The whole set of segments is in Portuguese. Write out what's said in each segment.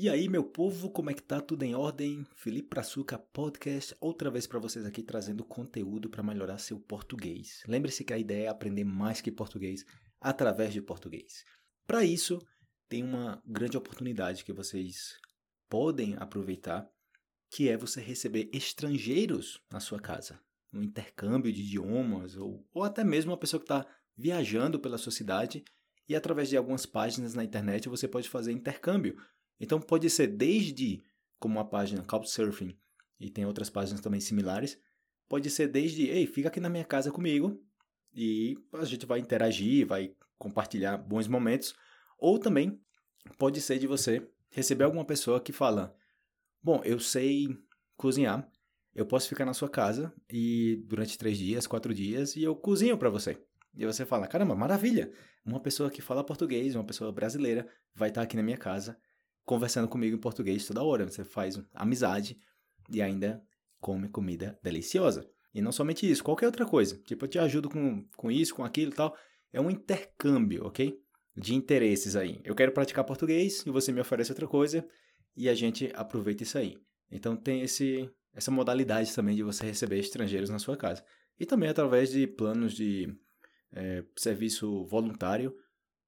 E aí, meu povo, como é que tá? Tudo em ordem? Philipe Brazuca Podcast, outra vez para vocês aqui, trazendo conteúdo para melhorar seu português. Lembre-se que a ideia é aprender mais que português através de português. Para isso, tem uma grande oportunidade que vocês podem aproveitar, que é você receber estrangeiros na sua casa. Um intercâmbio de idiomas ou até mesmo uma pessoa que está viajando pela sua cidade e através de algumas páginas na internet você pode fazer intercâmbio. Então pode ser desde, como a página Couchsurfing, e tem outras páginas também similares, pode ser desde, ei, fica aqui na minha casa comigo e a gente vai interagir, vai compartilhar bons momentos, ou também pode ser de você receber alguma pessoa que fala, bom, eu sei cozinhar, eu posso ficar na sua casa e durante 3 dias, 4 dias e eu cozinho para você. E você fala, caramba, maravilha, uma pessoa que fala português, uma pessoa brasileira, vai estar aqui na minha casa conversando comigo em português toda hora. Você faz amizade e ainda come comida deliciosa. E não somente isso, qualquer outra coisa. Tipo, eu te ajudo com isso, com aquilo e tal. É um intercâmbio, ok? De interesses aí. Eu quero praticar português e você me oferece outra coisa e a gente aproveita isso aí. Então tem essa modalidade também de você receber estrangeiros na sua casa. E também através de planos de serviço voluntário,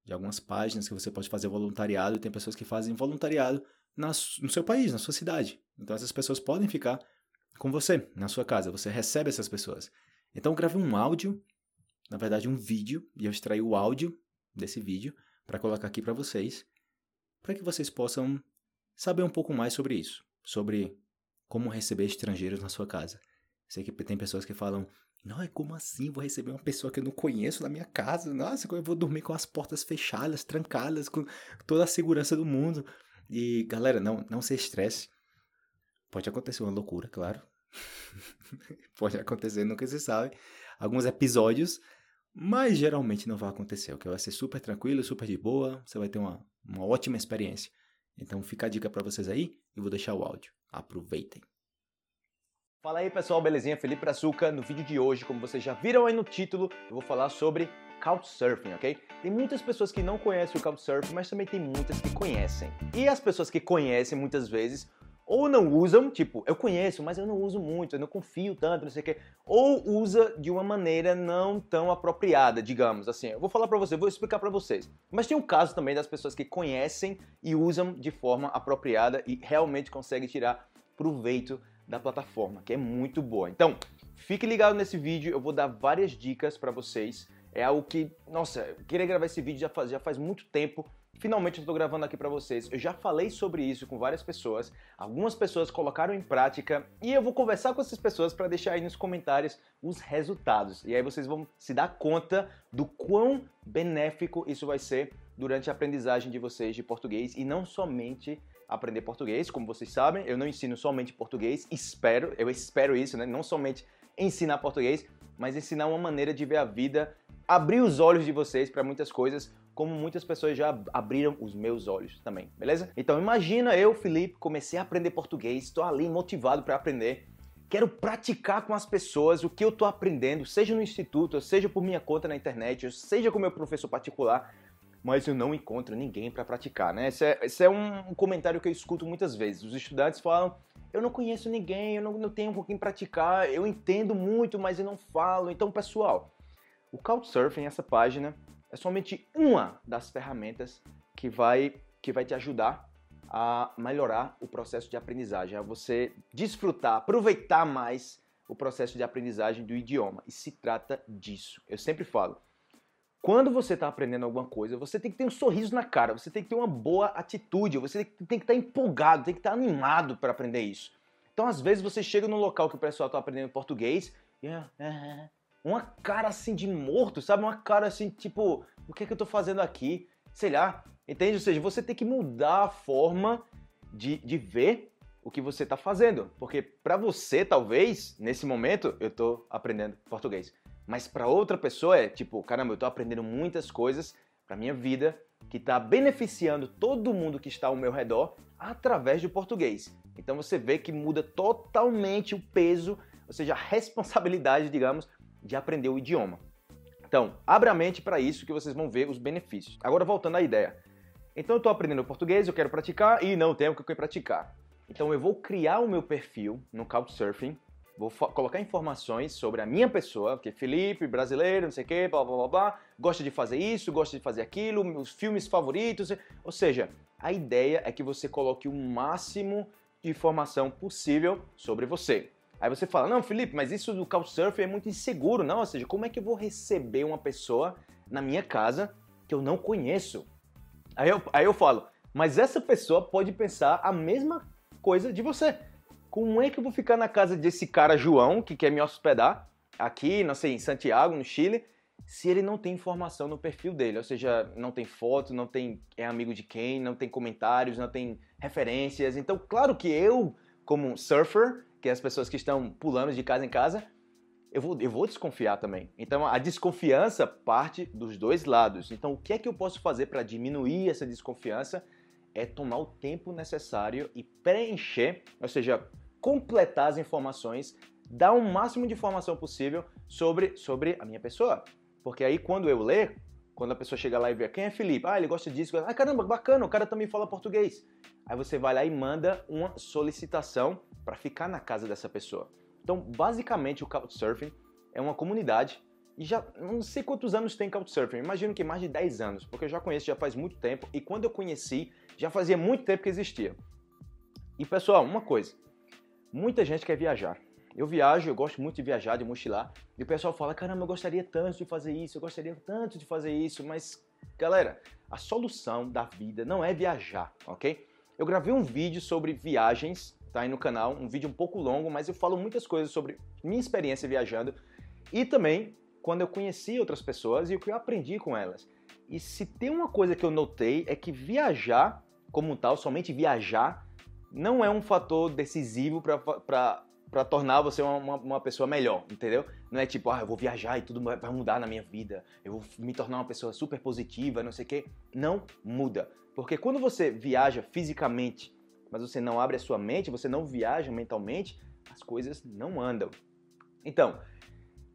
de algumas páginas que você pode fazer voluntariado, e tem pessoas que fazem voluntariado no seu país, na sua cidade. Então essas pessoas podem ficar com você, na sua casa, você recebe essas pessoas. Então eu gravei um áudio, na verdade um vídeo, e eu extraí o áudio desse vídeo para colocar aqui para vocês, para que vocês possam saber um pouco mais sobre isso, sobre como receber estrangeiros na sua casa. Sei que tem pessoas que falam, não, é como assim? Vou receber uma pessoa que eu não conheço na minha casa? Nossa, eu vou dormir com as portas fechadas, trancadas, com toda a segurança do mundo. E, galera, não se estresse. Pode acontecer uma loucura, claro. Pode acontecer, nunca se sabe. Alguns episódios, mas geralmente não vai acontecer. Vai ser super tranquilo, super de boa. Você vai ter uma ótima experiência. Então fica a dica pra vocês aí e vou deixar o áudio. Aproveitem. Fala aí, pessoal, belezinha? Philipe Brazuca. No vídeo de hoje, como vocês já viram aí no título, eu vou falar sobre Couchsurfing, ok? Tem muitas pessoas que não conhecem o Couchsurfing, mas também tem muitas que conhecem. E as pessoas que conhecem, muitas vezes, ou não usam, tipo, eu conheço, mas eu não uso muito, eu não confio tanto, não sei o quê, ou usa de uma maneira não tão apropriada, digamos assim. Eu vou falar pra vocês, vou explicar pra vocês. Mas tem o caso também das pessoas que conhecem e usam de forma apropriada e realmente conseguem tirar proveito da plataforma, que é muito boa. Então, fique ligado nesse vídeo, eu vou dar várias dicas para vocês. É algo que, nossa, eu queria gravar esse vídeo já faz muito tempo. Finalmente eu estou gravando aqui para vocês. Eu já falei sobre isso com várias pessoas. Algumas pessoas colocaram em prática e eu vou conversar com essas pessoas para deixar aí nos comentários os resultados. E aí vocês vão se dar conta do quão benéfico isso vai ser durante a aprendizagem de vocês de português e não somente aprender português, como vocês sabem, eu não ensino somente português, eu espero isso, né? Não somente ensinar português, mas ensinar uma maneira de ver a vida, abrir os olhos de vocês para muitas coisas, como muitas pessoas já abriram os meus olhos também, beleza? Então imagina eu, Philipe, comecei a aprender português, estou ali motivado para aprender, quero praticar com as pessoas o que eu estou aprendendo, seja no instituto, seja por minha conta na internet, seja com meu professor particular, mas eu não encontro ninguém para praticar, né? Esse é um comentário que eu escuto muitas vezes. Os estudantes falam, eu não conheço ninguém, eu não tenho com quem praticar, eu entendo muito, mas eu não falo. Então, pessoal, o Couchsurfing, essa página, é somente uma das ferramentas que vai te ajudar a melhorar o processo de aprendizagem, a você desfrutar, aproveitar mais o processo de aprendizagem do idioma. E se trata disso. Eu sempre falo, quando você está aprendendo alguma coisa, você tem que ter um sorriso na cara, você tem que ter uma boa atitude, você tem que estar empolgado, tem que estar animado para aprender isso. Então, às vezes, você chega num local que o pessoal está aprendendo português e uma cara assim de morto, sabe? Uma cara assim, tipo, o que é que eu estou fazendo aqui? Sei lá, entende? Ou seja, você tem que mudar a forma de ver o que você está fazendo. Porque para você, talvez, nesse momento, eu estou aprendendo português. Mas para outra pessoa é tipo, caramba, eu estou aprendendo muitas coisas para minha vida que está beneficiando todo mundo que está ao meu redor através do português. Então você vê que muda totalmente o peso, ou seja, a responsabilidade, digamos, de aprender o idioma. Então, abra a mente para isso que vocês vão ver os benefícios. Agora voltando à ideia. Então eu estou aprendendo português, eu quero praticar e não tenho o que praticar. Então eu vou criar o meu perfil no Couchsurfing, vou colocar informações sobre a minha pessoa, porque Philipe, brasileiro, não sei o que, blá blá blá blá, gosta de fazer isso, gosta de fazer aquilo, meus filmes favoritos, ou seja, a ideia é que você coloque o máximo de informação possível sobre você. Aí você fala, não, Philipe, mas isso do Couchsurfing é muito inseguro, não? Ou seja, como é que eu vou receber uma pessoa na minha casa que eu não conheço? Aí eu falo, mas essa pessoa pode pensar a mesma coisa de você. Como é que eu vou ficar na casa desse cara João, que quer me hospedar aqui, não sei, em Santiago, no Chile, se ele não tem informação no perfil dele? Ou seja, não tem foto, não tem é amigo de quem, não tem comentários, não tem referências. Então, claro que eu, como surfer, que as pessoas que estão pulando de casa em casa, eu vou desconfiar também. Então a desconfiança parte dos dois lados. Então o que é que eu posso fazer para diminuir essa desconfiança? É tomar o tempo necessário e preencher, ou seja, completar as informações, dar o máximo de informação possível sobre a minha pessoa. Porque aí quando eu ler, quando a pessoa chega lá e vê, quem é Philipe? Ah, ele gosta disso. Ah, caramba, bacana, o cara também fala português. Aí você vai lá e manda uma solicitação para ficar na casa dessa pessoa. Então, basicamente, o Couchsurfing é uma comunidade, e já não sei quantos anos tem Couchsurfing, imagino que mais de 10 anos, porque eu já conheço já faz muito tempo, e quando eu conheci, já fazia muito tempo que existia. E pessoal, uma coisa, muita gente quer viajar. Eu viajo, eu gosto muito de viajar, de mochilar, e o pessoal fala, caramba, eu gostaria tanto de fazer isso, eu gostaria tanto de fazer isso, mas, galera, a solução da vida não é viajar, ok? Eu gravei um vídeo sobre viagens, tá aí no canal, um vídeo um pouco longo, mas eu falo muitas coisas sobre minha experiência viajando e também quando eu conheci outras pessoas e o que eu aprendi com elas. E se tem uma coisa que eu notei é que viajar como tal, somente viajar, não é um fator decisivo para tornar você uma pessoa melhor, entendeu? Não é tipo, ah, eu vou viajar e tudo vai mudar na minha vida, eu vou me tornar uma pessoa super positiva, não sei o quê. Não muda, porque quando você viaja fisicamente, mas você não abre a sua mente, você não viaja mentalmente, as coisas não andam. Então,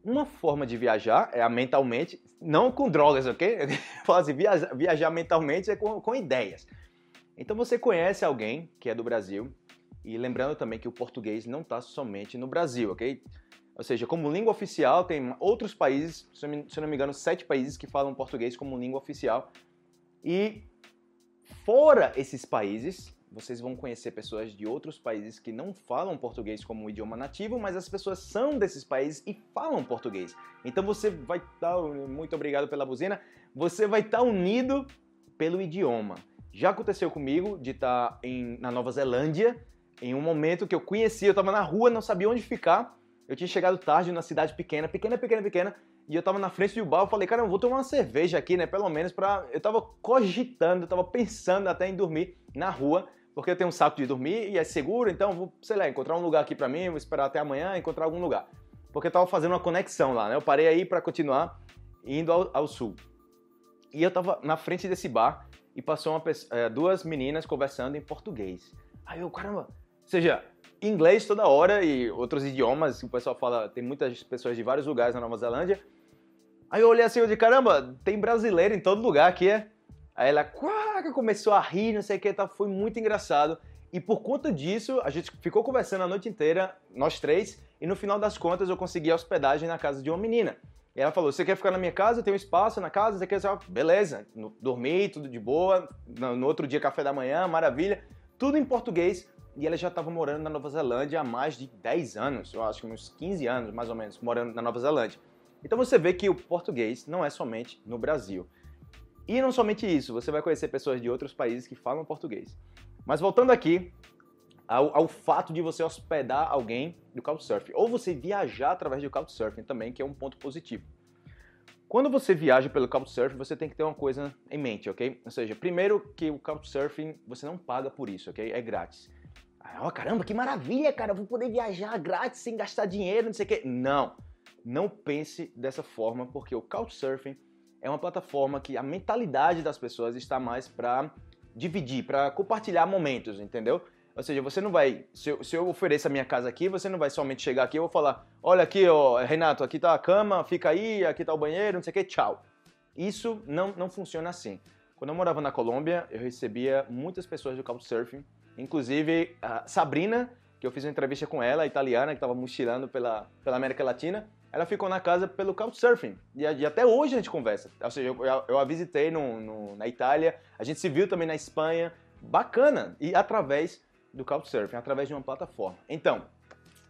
uma forma de viajar é a mentalmente, não com drogas, ok? Fala assim, viajar mentalmente é com ideias. Então você conhece alguém que é do Brasil, e lembrando também que o português não está somente no Brasil, ok? Ou seja, como língua oficial, tem outros países, se não me engano, 7 países que falam português como língua oficial. E fora esses países, vocês vão conhecer pessoas de outros países que não falam português como um idioma nativo, mas as pessoas são desses países e falam português. Então você vai estar, muito obrigado pela buzina, você vai estar unido pelo idioma. Já aconteceu comigo de estar na Nova Zelândia, em um momento que eu conheci, eu estava na rua, não sabia onde ficar, eu tinha chegado tarde numa cidade pequena, e eu estava na frente de um bar, eu falei, cara, eu vou tomar uma cerveja aqui, né, pelo menos para... Eu estava cogitando, eu estava pensando até em dormir na rua, porque eu tenho um saco de dormir e é seguro, então vou, sei lá, encontrar um lugar aqui pra mim, vou esperar até amanhã, encontrar algum lugar. Porque eu tava fazendo uma conexão lá, né? Eu parei aí pra continuar indo ao sul. E eu tava na frente desse bar e passou duas meninas conversando em português. Aí eu, caramba, ou seja, inglês toda hora e outros idiomas, o pessoal fala, tem muitas pessoas de vários lugares na Nova Zelândia. Aí eu olhei assim, eu disse, caramba, tem brasileiro em todo lugar aqui, é? Aí ela começou a rir, não sei o que, tá? Foi muito engraçado. E por conta disso, a gente ficou conversando a noite inteira, nós três, e no final das contas eu consegui a hospedagem na casa de uma menina. E ela falou, você quer ficar na minha casa? Tem um espaço na casa? Você quer? Beleza, dormi, tudo de boa, no outro dia café da manhã, maravilha, tudo em português. E ela já estava morando na Nova Zelândia há mais de 10 anos, eu acho que uns 15 anos, mais ou menos, morando na Nova Zelândia. Então você vê que o português não é somente no Brasil. E não somente isso, você vai conhecer pessoas de outros países que falam português. Mas voltando aqui ao fato de você hospedar alguém do Couchsurfing, ou você viajar através do Couchsurfing também, que é um ponto positivo. Quando você viaja pelo Couchsurfing, você tem que ter uma coisa em mente, ok? Ou seja, primeiro que o Couchsurfing, você não paga por isso, ok? É grátis. Ah, caramba, que maravilha, cara, eu vou poder viajar grátis sem gastar dinheiro, não sei o quê. Não, não pense dessa forma, porque o Couchsurfing é uma plataforma que a mentalidade das pessoas está mais para dividir, para compartilhar momentos, entendeu? Ou seja, você não vai... Se eu ofereço a minha casa aqui, você não vai somente chegar aqui e eu vou falar, olha aqui, ó, Renato, aqui tá a cama, fica aí, aqui tá o banheiro, não sei o que, tchau. Isso não funciona assim. Quando eu morava na Colômbia, eu recebia muitas pessoas do Couchsurfing, inclusive a Sabrina, que eu fiz uma entrevista com ela, italiana, que estava mochilando pela América Latina. Ela ficou na casa pelo Couchsurfing, e até hoje a gente conversa. Ou seja, eu a visitei na Itália, a gente se viu também na Espanha. Bacana! E através do Couchsurfing, através de uma plataforma. Então,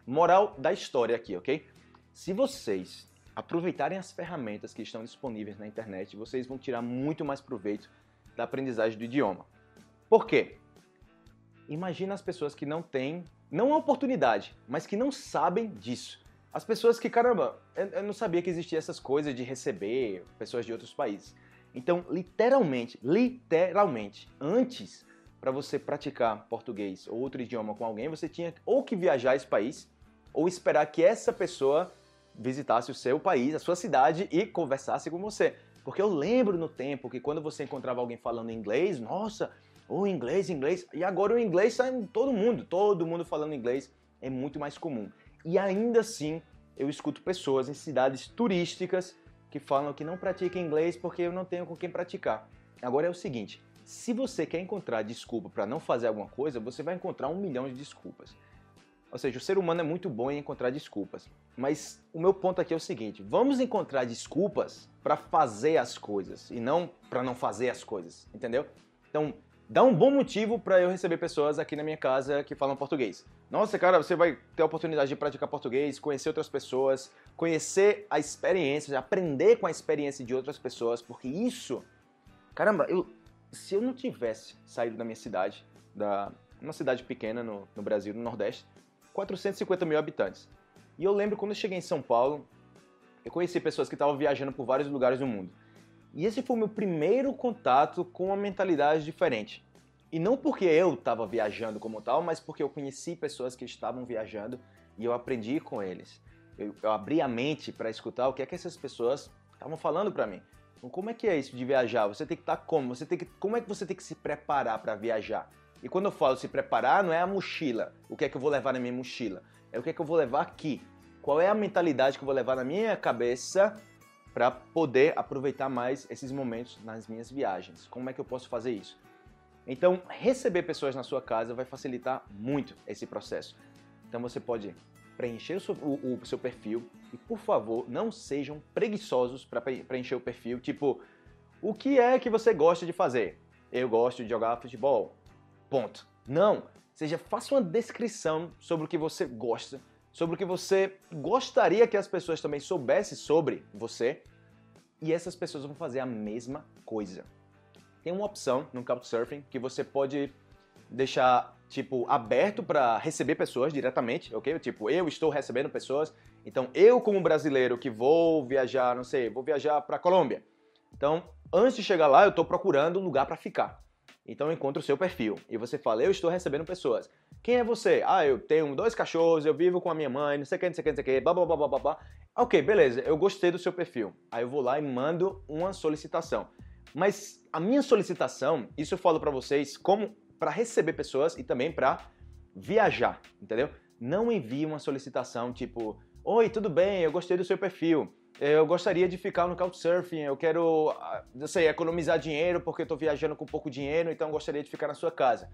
moral da história aqui, ok? Se vocês aproveitarem as ferramentas que estão disponíveis na internet, vocês vão tirar muito mais proveito da aprendizagem do idioma. Por quê? Imagina as pessoas que não têm, não a oportunidade, mas que não sabem disso. As pessoas que, caramba, eu não sabia que existia essas coisas de receber pessoas de outros países. Então, literalmente, antes, para você praticar português ou outro idioma com alguém, você tinha ou que viajar a esse país, ou esperar que essa pessoa visitasse o seu país, a sua cidade e conversasse com você. Porque eu lembro no tempo que quando você encontrava alguém falando inglês, nossa, o inglês, e agora o inglês sai em todo mundo falando inglês, é muito mais comum. E ainda assim, eu escuto pessoas em cidades turísticas que falam que não praticam inglês porque eu não tenho com quem praticar. Agora é o seguinte, se você quer encontrar desculpa para não fazer alguma coisa, você vai encontrar 1 milhão de desculpas. Ou seja, o ser humano é muito bom em encontrar desculpas. Mas o meu ponto aqui é o seguinte, vamos encontrar desculpas para fazer as coisas e não para não fazer as coisas, entendeu? Então, dá um bom motivo para eu receber pessoas aqui na minha casa que falam português. Nossa, cara, você vai ter a oportunidade de praticar português, conhecer outras pessoas, conhecer a experiência, aprender com a experiência de outras pessoas, porque isso... Caramba, se eu não tivesse saído da minha cidade, uma cidade pequena no Brasil, no Nordeste, 450 mil habitantes. E eu lembro quando eu cheguei em São Paulo, eu conheci pessoas que estavam viajando por vários lugares do mundo. E esse foi o meu primeiro contato com uma mentalidade diferente. E não porque eu estava viajando como tal, mas porque eu conheci pessoas que estavam viajando e eu aprendi com eles. Eu abri a mente para escutar o que é que essas pessoas estavam falando para mim. Então, como é que é isso de viajar? Você tem que estar como? Como é que você tem que se preparar para viajar? E quando eu falo se preparar, não é a mochila. O que é que eu vou levar na minha mochila? É o que é que eu vou levar aqui. Qual é a mentalidade que eu vou levar na minha cabeça para poder aproveitar mais esses momentos nas minhas viagens? Como é que eu posso fazer isso? Então, receber pessoas na sua casa vai facilitar muito esse processo. Então você pode preencher o seu perfil e, por favor, não sejam preguiçosos para preencher o perfil, tipo, o que é que você gosta de fazer? Eu gosto de jogar futebol, ponto. Não, faça uma descrição sobre o que você gosta, sobre o que você gostaria que as pessoas também soubessem sobre você, e essas pessoas vão fazer a mesma coisa. Tem uma opção no Couchsurfing que você pode deixar tipo aberto para receber pessoas diretamente, ok? Tipo, eu estou recebendo pessoas, então eu como brasileiro que vou viajar, não sei, vou viajar para a Colômbia. Então, antes de chegar lá, eu estou procurando um lugar para ficar. Então encontra o seu perfil e você fala, eu estou recebendo pessoas. Quem é você? Ah, eu tenho 2 cachorros, eu vivo com a minha mãe, não sei o que, blá blá blá blá blá. Ok, beleza, eu gostei do seu perfil. Aí eu vou lá e mando uma solicitação. Mas a minha solicitação, isso eu falo pra vocês como para receber pessoas e também pra viajar, entendeu? Não envie uma solicitação tipo, oi, tudo bem, eu gostei do seu perfil. Eu gostaria de ficar no Couchsurfing, eu quero, não sei, economizar dinheiro porque eu tô viajando com pouco dinheiro, então eu gostaria de ficar na sua casa.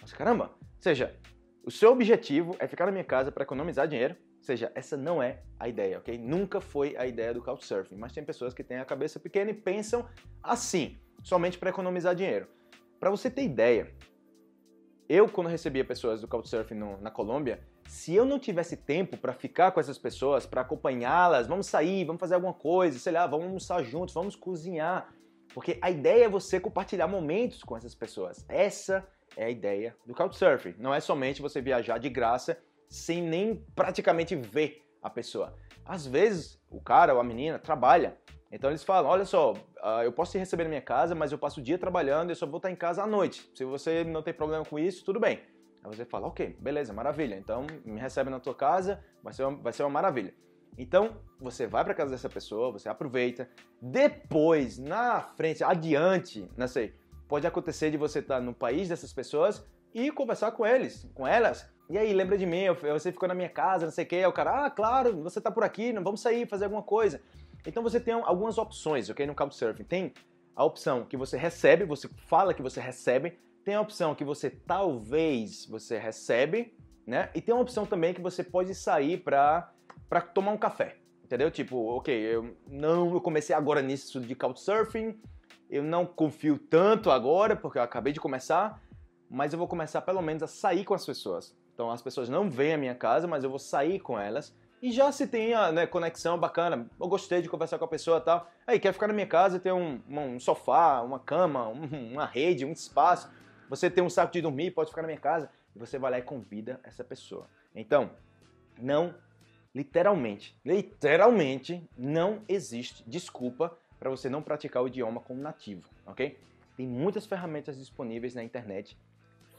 Mas caramba, ou seja, o seu objetivo é ficar na minha casa para economizar dinheiro, ou seja, essa não é a ideia, ok? Nunca foi a ideia do Couchsurfing, mas tem pessoas que têm a cabeça pequena e pensam assim, somente para economizar dinheiro. Para você ter ideia, eu quando recebia pessoas do Couchsurfing na Colômbia, se eu não tivesse tempo para ficar com essas pessoas, para acompanhá-las, vamos sair, vamos fazer alguma coisa, sei lá, vamos almoçar juntos, vamos cozinhar. Porque a ideia é você compartilhar momentos com essas pessoas. Essa é a ideia do Couchsurfing. Não é somente você viajar de graça sem nem praticamente ver a pessoa. Às vezes o cara ou a menina trabalha. Então eles falam, olha só, eu posso te receber na minha casa, mas eu passo o dia trabalhando e eu só vou estar em casa à noite. Se você não tem problema com isso, tudo bem. Aí você fala, ok, beleza, maravilha, então me recebe na tua casa, vai ser uma maravilha. Então, você vai para casa dessa pessoa, você aproveita, depois, na frente, adiante, não sei, pode acontecer de você estar no país dessas pessoas e conversar com eles, com elas. E aí, lembra de mim, você ficou na minha casa, não sei o que, aí o cara, ah, claro, você tá por aqui, vamos sair, fazer alguma coisa. Então você tem algumas opções, ok, no Couchsurfing. Tem a opção que você recebe, você fala que você recebe, tem a opção que você talvez você recebe, né? E tem uma opção também que você pode sair para tomar um café, entendeu? Tipo, ok, eu comecei agora nisso de Couchsurfing, eu não confio tanto agora, porque eu acabei de começar, mas eu vou começar pelo menos a sair com as pessoas. Então as pessoas não vêm à minha casa, mas eu vou sair com elas, e já se tem a, né, conexão bacana, eu gostei de conversar com a pessoa e tal, aí quer ficar na minha casa, tem um sofá, uma cama, uma rede, um espaço, você tem um saco de dormir, pode ficar na minha casa, e você vai lá e convida essa pessoa. Então, não, literalmente, não existe desculpa para você não praticar o idioma como nativo, ok? Tem muitas ferramentas disponíveis na internet,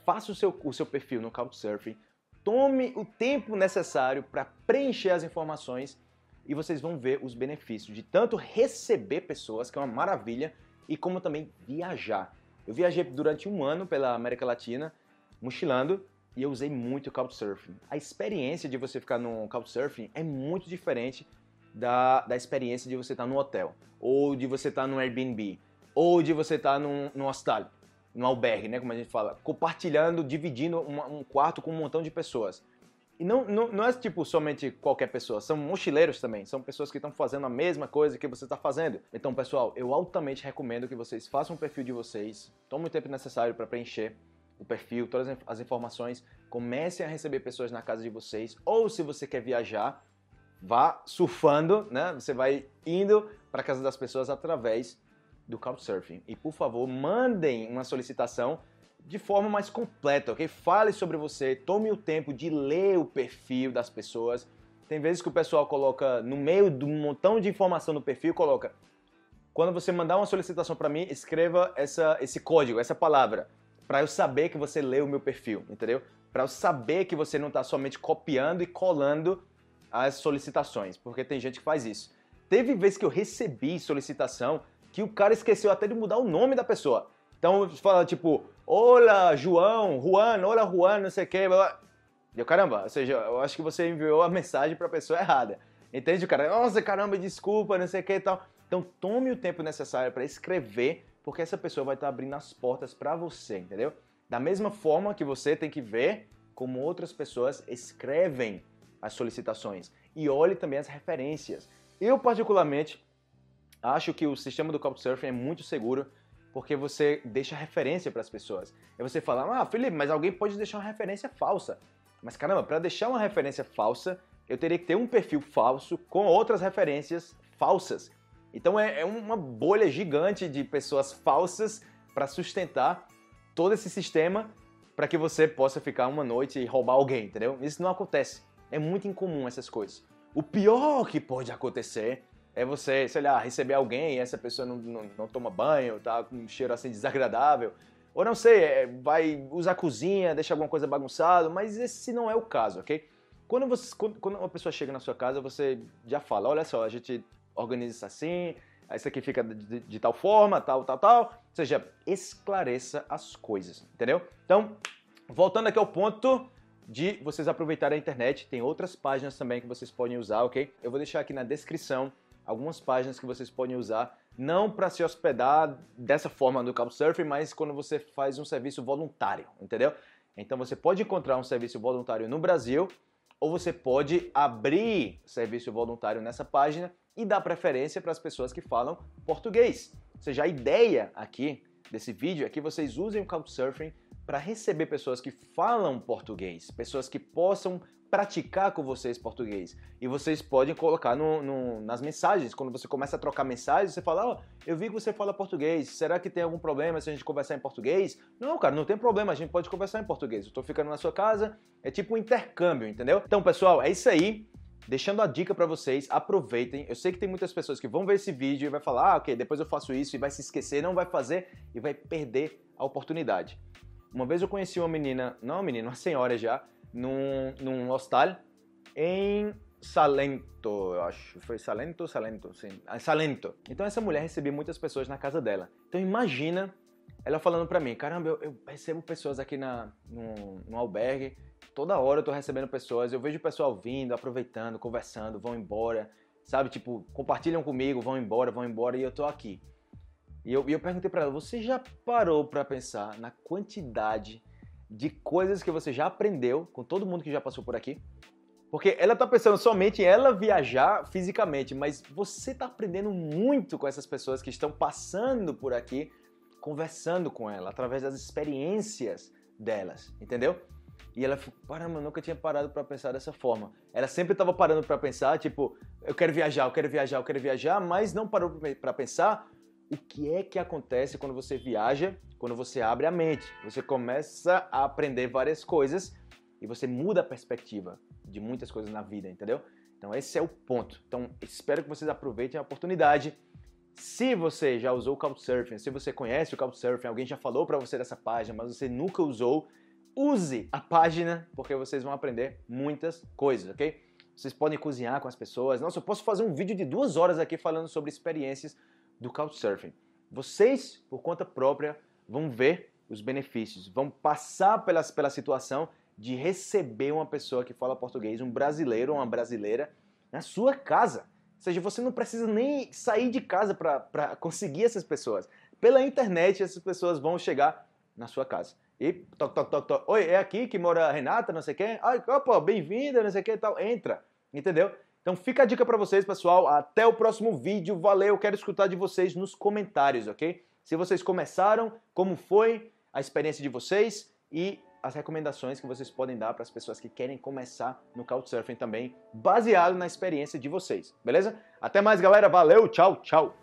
faça o seu perfil no Couchsurfing, tome o tempo necessário para preencher as informações e vocês vão ver os benefícios de tanto receber pessoas, que é uma maravilha, e como também viajar. Eu viajei durante um ano pela América Latina, mochilando, e eu usei muito o Couchsurfing. A experiência de você ficar no Couchsurfing é muito diferente da experiência de você estar num hotel, ou de você estar num Airbnb, ou de você estar num hostel, num albergue, né, como a gente fala, compartilhando, dividindo um quarto com um montão de pessoas. E não é tipo somente qualquer pessoa, são mochileiros também, são pessoas que estão fazendo a mesma coisa que você está fazendo. Então, pessoal, eu altamente recomendo que vocês façam o perfil de vocês, tomem o tempo necessário para preencher o perfil, todas as informações, comecem a receber pessoas na casa de vocês, ou se você quer viajar, vá surfando, né, você vai indo para a casa das pessoas através do Couchsurfing. E por favor, mandem uma solicitação de forma mais completa, ok? Fale sobre você, tome o tempo de ler o perfil das pessoas. Tem vezes que o pessoal coloca, no meio de um montão de informação no perfil, coloca: quando você mandar uma solicitação para mim, escreva esse código, essa palavra, para eu saber que você leu o meu perfil, entendeu? Para eu saber que você não está somente copiando e colando as solicitações, porque tem gente que faz isso. Teve vezes que eu recebi solicitação que o cara esqueceu até de mudar o nome da pessoa. Então, fala tipo, olá, Juan, não sei o que, blá, blá. E eu, caramba, ou seja, eu acho que você enviou a mensagem para a pessoa errada. Entende? O cara, nossa, caramba, desculpa, não sei o que e tal. Então, tome o tempo necessário para escrever, porque essa pessoa vai estar abrindo as portas para você, entendeu? Da mesma forma que você tem que ver como outras pessoas escrevem as solicitações. E olhe também as referências. Eu, particularmente, acho que o sistema do Couchsurfing é muito seguro porque você deixa referência para as pessoas. E você fala, ah, Philipe, mas alguém pode deixar uma referência falsa. Mas caramba, para deixar uma referência falsa, eu teria que ter um perfil falso com outras referências falsas. Então é uma bolha gigante de pessoas falsas para sustentar todo esse sistema para que você possa ficar uma noite e roubar alguém, entendeu? Isso não acontece. É muito incomum essas coisas. O pior que pode acontecer é você, sei lá, receber alguém e essa pessoa não toma banho, tá com um cheiro assim desagradável, ou não sei, vai usar a cozinha, deixa alguma coisa bagunçada, mas esse não é o caso, ok? Quando uma pessoa chega na sua casa, você já fala, olha só, a gente organiza isso assim, isso aqui fica de tal forma, tal, ou seja, esclareça as coisas, entendeu? Então, voltando aqui ao ponto de vocês aproveitarem a internet, tem outras páginas também que vocês podem usar, ok? Eu vou deixar aqui na descrição algumas páginas que vocês podem usar, não para se hospedar dessa forma do Couchsurfing, mas quando você faz um serviço voluntário, entendeu? Então você pode encontrar um serviço voluntário no Brasil, ou você pode abrir serviço voluntário nessa página e dar preferência para as pessoas que falam português. Ou seja, a ideia aqui desse vídeo é que vocês usem o Couchsurfing para receber pessoas que falam português, pessoas que possam praticar com vocês português. E vocês podem colocar nas mensagens, quando você começa a trocar mensagens, você fala, ó, eu vi que você fala português, será que tem algum problema se a gente conversar em português? Não, cara, não tem problema, a gente pode conversar em português, eu tô ficando na sua casa, é tipo um intercâmbio, entendeu? Então, pessoal, é isso aí, deixando a dica pra vocês, aproveitem, eu sei que tem muitas pessoas que vão ver esse vídeo e vai falar, ah, ok, depois eu faço isso, e vai se esquecer, não vai fazer, e vai perder a oportunidade. Uma vez eu conheci uma senhora já, num hostal em Salento, eu acho. Foi Salento, sim. Salento. Então essa mulher recebia muitas pessoas na casa dela. Então imagina ela falando pra mim, caramba, eu recebo pessoas aqui no albergue, toda hora eu tô recebendo pessoas, eu vejo o pessoal vindo, aproveitando, conversando, vão embora, sabe? Tipo, compartilham comigo, vão embora, e eu tô aqui. E eu perguntei para ela, você já parou para pensar na quantidade de coisas que você já aprendeu com todo mundo que já passou por aqui? Porque ela tá pensando somente em ela viajar fisicamente, mas você tá aprendendo muito com essas pessoas que estão passando por aqui, conversando com ela, através das experiências delas, entendeu? E ela falou, caramba, eu nunca tinha parado pra pensar dessa forma. Ela sempre tava parando pra pensar, tipo, eu quero viajar, eu quero viajar, eu quero viajar, mas não parou pra pensar o que é que acontece quando você viaja, quando você abre a mente. Você começa a aprender várias coisas e você muda a perspectiva de muitas coisas na vida, entendeu? Então esse é o ponto. Então espero que vocês aproveitem a oportunidade. Se você já usou o Couchsurfing, se você conhece o Couchsurfing, alguém já falou para você dessa página, mas você nunca usou, use a página, porque vocês vão aprender muitas coisas, ok? Vocês podem cozinhar com as pessoas. Nossa, eu posso fazer um vídeo de 2 horas aqui falando sobre experiências do Couchsurfing. Vocês, por conta própria, vão ver os benefícios, vão passar pela situação de receber uma pessoa que fala português, um brasileiro ou uma brasileira, na sua casa. Ou seja, você não precisa nem sair de casa para conseguir essas pessoas. Pela internet, essas pessoas vão chegar na sua casa. E toc, toc, toc, toc. Oi, é aqui que mora a Renata, não sei quem. Ai, opa, bem-vinda, não sei quem e tal. Entra, entendeu? Então fica a dica para vocês, pessoal. Até o próximo vídeo. Valeu, quero escutar de vocês nos comentários, ok? Se vocês começaram, como foi a experiência de vocês e as recomendações que vocês podem dar para as pessoas que querem começar no Couchsurfing também, baseado na experiência de vocês, beleza? Até mais, galera. Valeu, tchau, tchau!